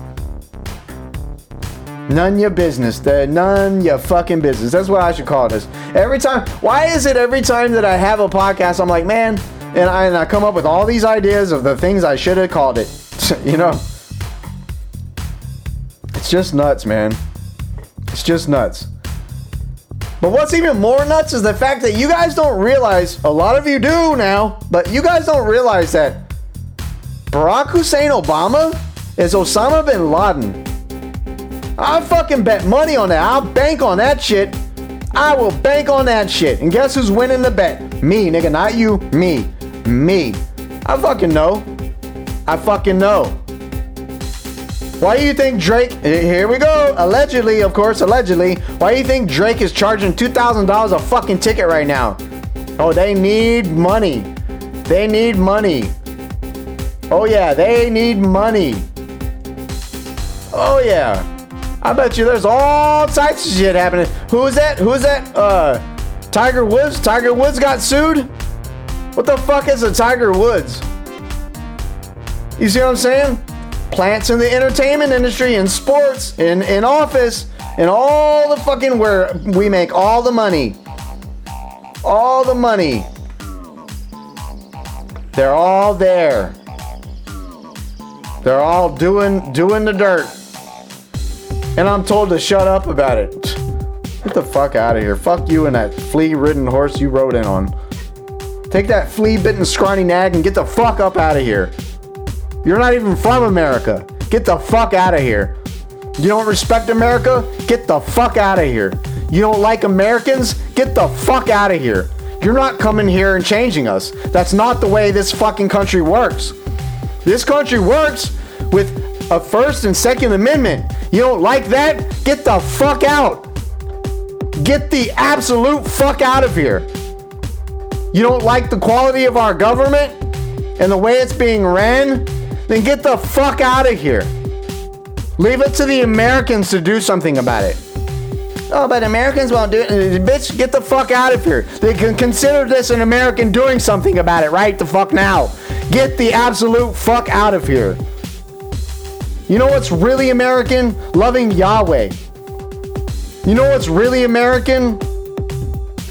None your business. The none your fucking business. That's what I should call this. Every time, why is it every time that I have a podcast, I'm like, man, and I, and I come up with all these ideas of the things I should have called it. You know? It's just nuts, man. It's just nuts. But what's even more nuts is the fact that you guys don't realize, a lot of you do now, but you guys don't realize that Barack Hussein Obama is Osama bin Laden. I fucking bet money on that. I'll bank on that shit. I will bank on that shit. And guess who's winning the bet? Me, nigga, not you. Me. Me. I fucking know. I fucking know. Why do you think Drake, here we go, allegedly, of course, allegedly, why do you think Drake is charging two thousand dollars a fucking ticket right now? Oh, they need money. They need money. Oh yeah, they need money. Oh yeah. I bet you there's all types of shit happening. Who is that? Who is that? Uh, Tiger Woods? Tiger Woods got sued? What the fuck is a Tiger Woods? You see what I'm saying? Plants in the entertainment industry, in sports, in, in office, in all the fucking where we make all the money. All the money. They're all there. They're all doing doing the dirt. And I'm told to shut up about it. Get the fuck out of here. Fuck you and that flea-ridden horse you rode in on. Take that flea-bitten scrawny nag and get the fuck up out of here. You're not even from America. Get the fuck out of here. You don't respect America? Get the fuck out of here. You don't like Americans? Get the fuck out of here. You're not coming here and changing us. That's not the way this fucking country works. This country works with a First and Second Amendment. You don't like that? Get the fuck out. Get the absolute fuck out of here. You don't like the quality of our government and the way it's being ran? Then get the fuck out of here. Leave it to the Americans to do something about it. Oh, but Americans won't do it. Bitch, get the fuck out of here. They can consider this an American doing something about it right the fuck now. Get the absolute fuck out of here. You know what's really American? Loving Yahweh. You know what's really American?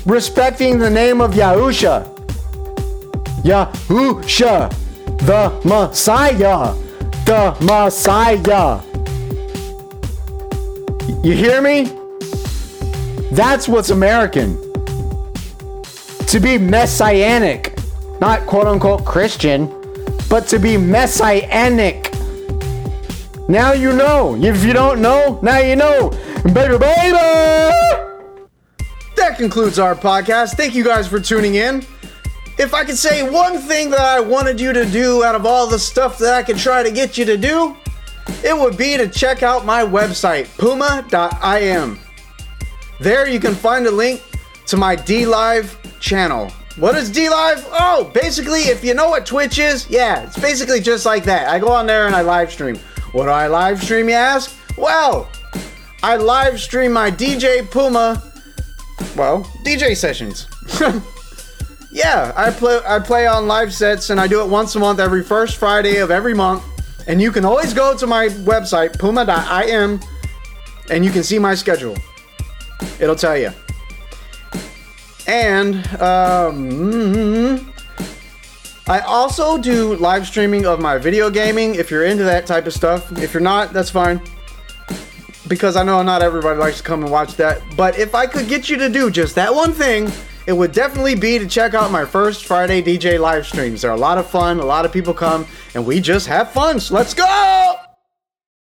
Respecting the name of Yahusha. Yahusha. The Messiah. The Messiah. You hear me? That's what's American. To be messianic. Not quote unquote Christian. But to be messianic. Now you know. If you don't know, now you know. Baby, baby! That concludes our podcast. Thank you guys for tuning in. If I could say one thing that I wanted you to do out of all the stuff that I could try to get you to do, it would be to check out my website, puma dot I M. There you can find a link to my DLive channel. What is DLive? Oh, basically, if you know what Twitch is, yeah, it's basically just like that. I go on there and I live stream. What do I live stream, you ask? Well, I live stream my D J Puma, well, D J sessions. Yeah, I play I play on live sets, and I do it once a month, every first Friday of every month. And you can always go to my website, puma dot I M, and you can see my schedule. It'll tell you. And um, I also do live streaming of my video gaming, if you're into that type of stuff. If you're not, that's fine. Because I know not everybody likes to come and watch that. But if I could get you to do just that one thing, it would definitely be to check out my first Friday D J live streams. They're a lot of fun. A lot of people come, and we just have fun. So let's go!